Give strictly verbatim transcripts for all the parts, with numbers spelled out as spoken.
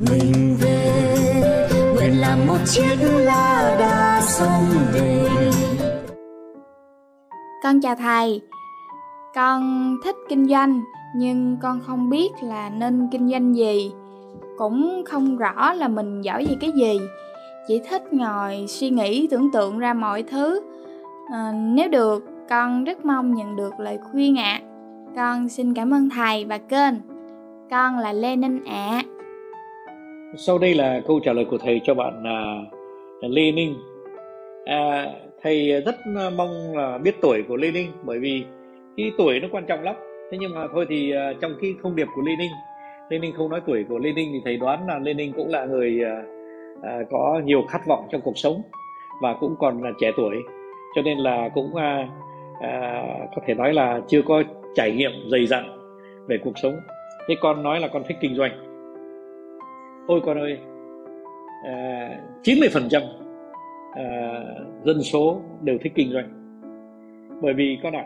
mình về, nguyện làm một chiếc lá đa sông về. Con chào thầy, con thích kinh doanh nhưng con không biết là nên kinh doanh gì, cũng không rõ là mình giỏi về cái gì, chỉ thích ngồi suy nghĩ tưởng tượng ra mọi thứ. À, nếu được, con rất mong nhận được lời khuyên ạ. À. Con xin cảm ơn thầy và kênh. Con là Lê Ninh ạ. À. Sau đây là câu trả lời của thầy cho bạn uh, Lê Ninh. À, thầy rất mong là biết tuổi của Lê Ninh, bởi vì cái tuổi nó quan trọng lắm. Thế nhưng mà thôi thì uh, trong cái thông điệp của Lê Ninh, Lê Ninh không nói tuổi của Lê Ninh, thì thầy đoán là Lê Ninh cũng là người uh, uh, có nhiều khát vọng trong cuộc sống và cũng còn là trẻ tuổi, cho nên là cũng uh, uh, có thể nói là chưa có trải nghiệm dày dặn về cuộc sống. Thế con nói là con thích kinh doanh. Ôi con ơi, uh, chín mươi phần trăm uh, dân số đều thích kinh doanh. Bởi vì con ạ,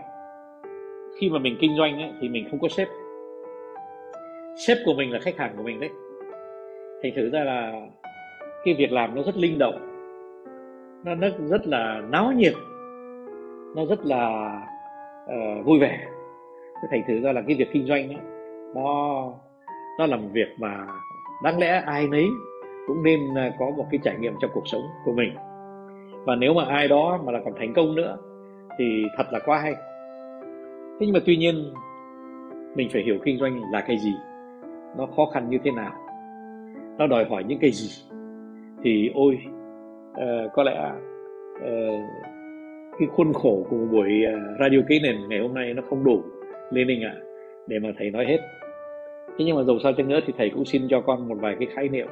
khi mà mình kinh doanh ấy, thì mình không có sếp. Sếp của mình là khách hàng của mình đấy. Thành thử ra là cái việc làm nó rất linh động, nó rất là náo nhiệt, nó rất là uh, vui vẻ. Thành thử ra là cái việc kinh doanh ấy, nó, nó là một việc mà đáng lẽ ai nấy cũng nên có một cái trải nghiệm trong cuộc sống của mình. Và nếu mà ai đó mà là còn thành công nữa thì thật là quá hay. Thế nhưng mà tuy nhiên mình phải hiểu kinh doanh là cái gì, nó khó khăn như thế nào, nó đòi hỏi những cái gì. Thì ôi uh, có lẽ uh, cái khuôn khổ của một buổi radio ký nền ngày hôm nay nó không đủ, Lê Ninh ạ, à, để mà thầy nói hết. Thế nhưng mà dầu sao chăng nữa thì thầy cũng xin cho con một vài cái khái niệm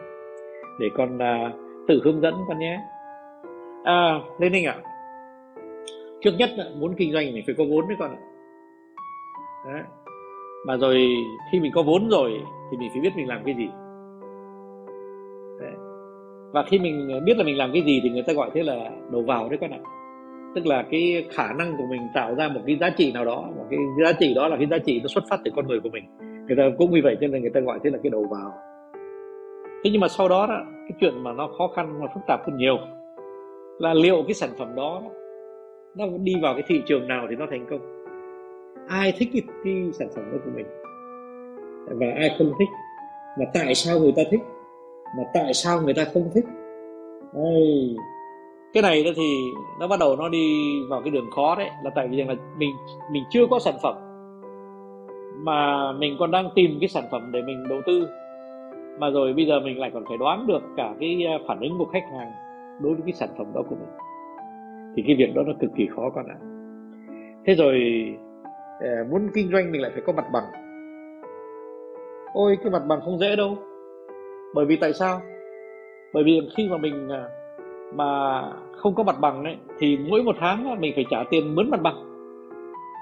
để con uh, tự hướng dẫn con nhé. À, Lê Ninh ạ, à, trước nhất muốn kinh doanh mình phải có vốn đấy con ạ. Đó. Mà rồi khi mình có vốn rồi thì mình phải biết mình làm cái gì. Đấy. Và khi mình biết là mình làm cái gì thì người ta gọi thế là đầu vào đấy con ạ. Tức là cái khả năng của mình tạo ra một cái giá trị nào đó, một cái giá trị đó là cái giá trị nó xuất phát từ con người của mình. Người ta cũng vì vậy cho nên người ta gọi thế là cái đầu vào. Thế nhưng mà sau đó, đó cái chuyện mà nó khó khăn và phức tạp hơn nhiều là liệu cái sản phẩm đó nó đi vào cái thị trường nào thì nó thành công. Ai thích cái, cái sản phẩm đó của mình và ai không thích, mà tại sao người ta thích, mà tại sao người ta không thích. Ôi, cái này đó thì nó bắt đầu nó đi vào cái đường khó đấy, là tại vì rằng là mình mình chưa có sản phẩm mà mình còn đang tìm cái sản phẩm để mình đầu tư, mà rồi bây giờ mình lại còn phải đoán được cả cái phản ứng của khách hàng đối với cái sản phẩm đó của mình, thì cái việc đó nó cực kỳ khó con ạ. Thế rồi muốn kinh doanh mình lại phải có mặt bằng. Ôi, cái mặt bằng không dễ đâu. Bởi vì tại sao? Bởi vì khi mà mình mà không có mặt bằng ấy, thì mỗi một tháng mình phải trả tiền mướn mặt bằng.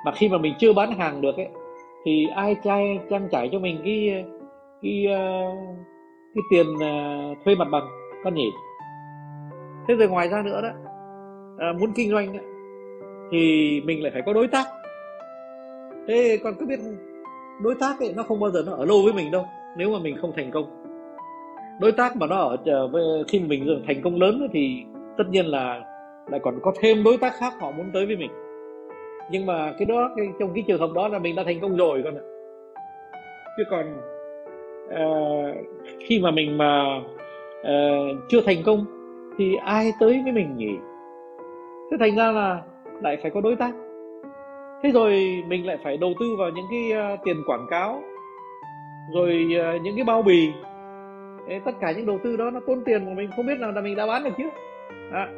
Mà khi mà mình chưa bán hàng được ấy, thì ai trang trải cho mình cái cái cái tiền thuê mặt bằng con nhỉ? Thế rồi ngoài ra nữa đó, muốn kinh doanh ấy, thì mình lại phải có đối tác. Thế con cứ biết đối tác ấy, nó không bao giờ nó ở lâu với mình đâu nếu mà mình không thành công. Đối tác mà nó ở khi mình thành công lớn thì tất nhiên là lại còn có thêm đối tác khác họ muốn tới với mình. Nhưng mà cái đó cái, trong cái trường hợp đó là mình đã thành công rồi con ạ. Chứ còn uh, khi mà mình mà uh, chưa thành công thì ai tới với mình nhỉ? Thế thành ra là lại phải có đối tác. Thế rồi mình lại phải đầu tư vào những cái uh, tiền quảng cáo, rồi uh, những cái bao bì. Đấy, tất cả những đầu tư đó nó tốn tiền của mình, không biết là, là mình đã bán được chứ. À,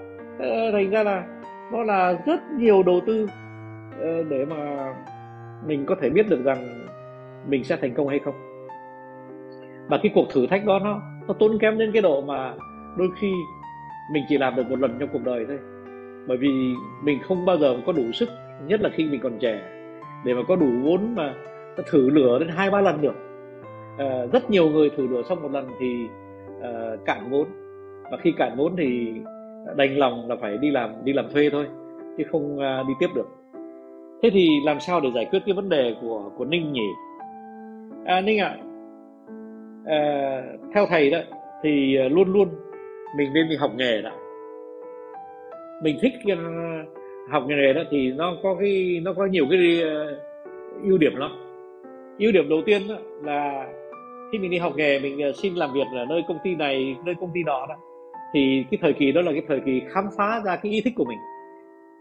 thành ra là nó là rất nhiều đầu tư uh, để mà mình có thể biết được rằng mình sẽ thành công hay không. Và cái cuộc thử thách đó nó, nó tốn kém đến cái độ mà đôi khi mình chỉ làm được một lần trong cuộc đời thôi. Bởi vì mình không bao giờ có đủ sức, nhất là khi mình còn trẻ, để mà có đủ vốn mà thử lửa đến hai ba lần được. À, rất nhiều người thử lửa xong một lần thì à, cạn vốn, và khi cạn vốn thì đành lòng là phải đi làm đi làm thuê thôi, chứ không à, đi tiếp được. Thế thì làm sao để giải quyết cái vấn đề của của Ninh nhỉ? À, Ninh ạ, à, à, theo thầy đó thì luôn luôn mình nên mình học nghề đã. Mình thích học nghề đó thì nó có cái nó có nhiều cái ưu điểm lắm. Ưu điểm đầu tiên đó là khi mình đi học nghề, mình xin làm việc ở nơi công ty này, nơi công ty đó, đó thì cái thời kỳ đó là cái thời kỳ khám phá ra cái ý thích của mình.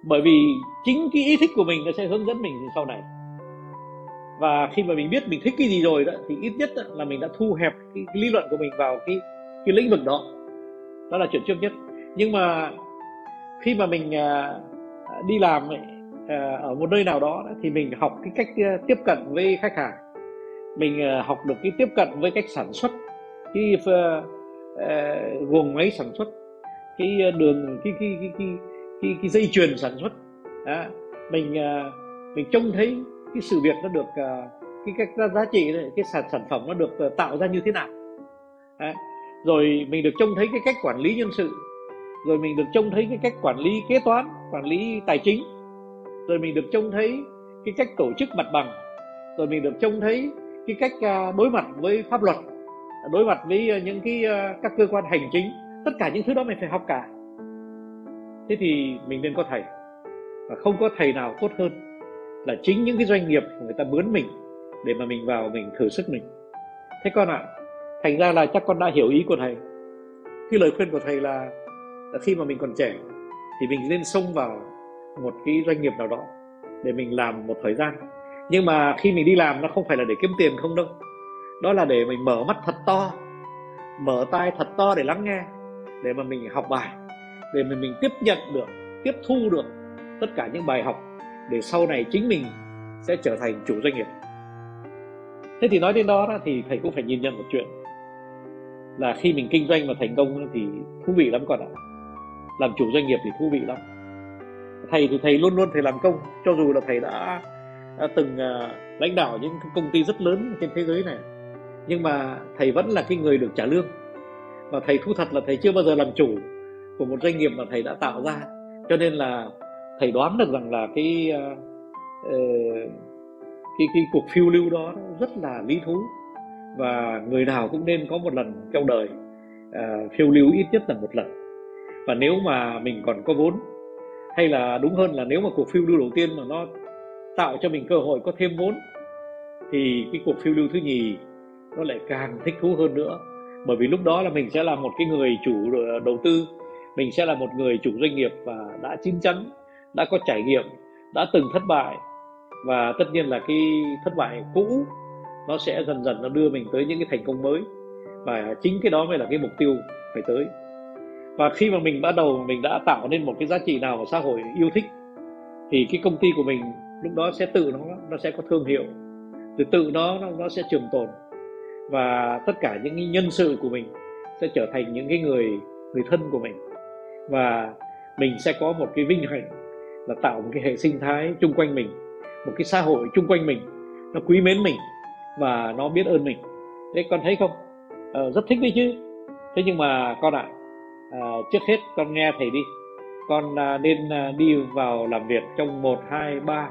Bởi vì chính cái ý thích của mình nó sẽ hướng dẫn mình sau này. Và khi mà mình biết mình thích cái gì rồi đó thì ít nhất đó là mình đã thu hẹp cái lý luận của mình vào cái cái lĩnh vực đó. Đó là chuyện trước nhất. Nhưng mà khi mà mình đi làm ở một nơi nào đó thì mình học cái cách tiếp cận với khách hàng, mình học được cái tiếp cận với cách sản xuất, cái guồng máy sản xuất, cái đường, cái cái cái cái, cái, cái dây chuyền sản xuất. Đó. Mình mình trông thấy cái sự việc nó được, cái các giá trị, cái sản sản phẩm nó được tạo ra như thế nào. Đó. Rồi mình được trông thấy cái cách quản lý nhân sự, rồi mình được trông thấy cái cách quản lý kế toán, quản lý tài chính, rồi mình được trông thấy cái cách tổ chức mặt bằng, rồi mình được trông thấy cái cách đối mặt với pháp luật, đối mặt với những cái các cơ quan hành chính. Tất cả những thứ đó mình phải học cả. Thế thì mình nên có thầy, và không có thầy nào tốt hơn là chính những cái doanh nghiệp người ta mướn mình để mà mình vào mình thử sức mình. Thế con ạ, à, thành ra là chắc con đã hiểu ý của thầy. Cái lời khuyên của thầy là khi mà mình còn trẻ thì mình nên xông vào một cái doanh nghiệp nào đó để mình làm một thời gian. Nhưng mà khi mình đi làm nó không phải là để kiếm tiền không đâu. Đó là để mình mở mắt thật to, mở tai thật to để lắng nghe, để mà mình học bài, để mà mình tiếp nhận được, tiếp thu được tất cả những bài học, để sau này chính mình sẽ trở thành chủ doanh nghiệp. Thế thì nói đến đó thì thầy cũng phải nhìn nhận một chuyện là khi mình kinh doanh mà thành công thì thú vị lắm con ạ. Làm chủ doanh nghiệp thì thú vị lắm. Thầy thì thầy luôn luôn thầy làm công, cho dù là thầy đã, đã từng uh, lãnh đạo những công ty rất lớn trên thế giới này, nhưng mà thầy vẫn là cái người được trả lương. Và thầy thú thật là thầy chưa bao giờ làm chủ của một doanh nghiệp mà thầy đã tạo ra. Cho nên là thầy đoán được rằng là cái uh, uh, cái, cái cuộc phiêu lưu đó rất là lý thú. Và người nào cũng nên có một lần trong đời uh, phiêu lưu ít nhất là một lần. Và nếu mà mình còn có vốn, hay là đúng hơn là nếu mà cuộc phiêu lưu đầu tiên mà nó tạo cho mình cơ hội có thêm vốn, thì cái cuộc phiêu lưu thứ nhì nó lại càng thích thú hơn nữa. Bởi vì lúc đó là mình sẽ là một cái người chủ đầu tư, mình sẽ là một người chủ doanh nghiệp và đã chín chắn, đã có trải nghiệm, đã từng thất bại. Và tất nhiên là cái thất bại cũ nó sẽ dần dần nó đưa mình tới những cái thành công mới. Và chính cái đó mới là cái mục tiêu phải tới. Và khi mà mình bắt đầu mình đã tạo nên một cái giá trị nào mà xã hội yêu thích, thì cái công ty của mình lúc đó sẽ tự nó nó sẽ có thương hiệu, từ tự nó nó sẽ trường tồn. Và tất cả những nhân sự của mình sẽ trở thành những cái người người thân của mình. Và mình sẽ có một cái vinh hạnh là tạo một cái hệ sinh thái chung quanh mình, một cái xã hội chung quanh mình, nó quý mến mình và nó biết ơn mình. Thế con thấy không? À, rất thích đấy chứ. Thế nhưng mà con ạ, à, À, trước hết con nghe thầy đi. Con à, nên à, đi vào làm việc trong một, hai, ba,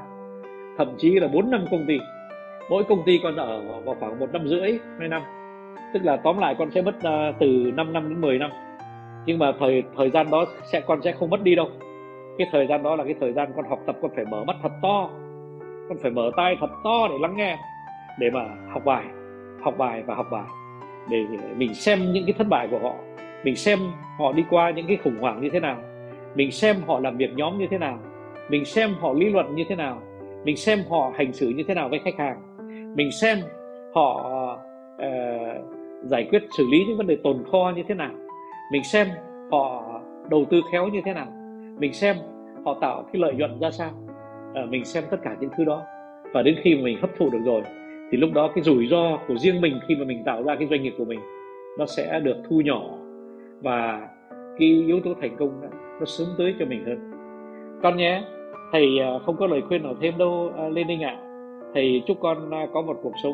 thậm chí là bốn năm công ty. Mỗi công ty con ở vào khoảng một năm rưỡi, hai năm. Tức là tóm lại con sẽ mất à, từ năm năm đến mười năm. Nhưng mà thời thời gian đó sẽ con sẽ không mất đi đâu. Cái thời gian đó là cái thời gian con học tập. Con phải mở mắt thật to, con phải mở tai thật to để lắng nghe, để mà học bài, học bài và học bài, để mình xem những cái thất bại của họ, mình xem họ đi qua những cái khủng hoảng như thế nào, mình xem họ làm việc nhóm như thế nào, mình xem họ lý luận như thế nào, mình xem họ hành xử như thế nào với khách hàng, mình xem họ uh, giải quyết xử lý những vấn đề tồn kho như thế nào, mình xem họ đầu tư khéo như thế nào, mình xem họ tạo cái lợi nhuận ra sao. uh, Mình xem tất cả những thứ đó. Và đến khi mà mình hấp thụ được rồi thì lúc đó cái rủi ro của riêng mình khi mà mình tạo ra cái doanh nghiệp của mình nó sẽ được thu nhỏ. Và cái yếu tố thành công đó, nó sớm tới cho mình hơn. Con nhé, thầy không có lời khuyên nào thêm đâu Lê Ninh ạ. Thầy chúc con có một cuộc sống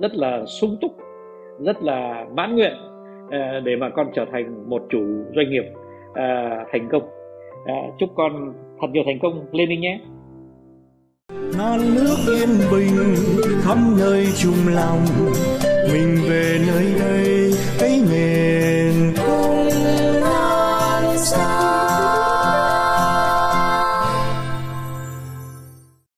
rất là sung túc, rất là mãn nguyện, để mà con trở thành một chủ doanh nghiệp thành công. Chúc con thật nhiều thành công Lê Ninh nhé. Non nước yên bình khắp nơi chung lòng, mình về nơi đây thấy miền không non xa.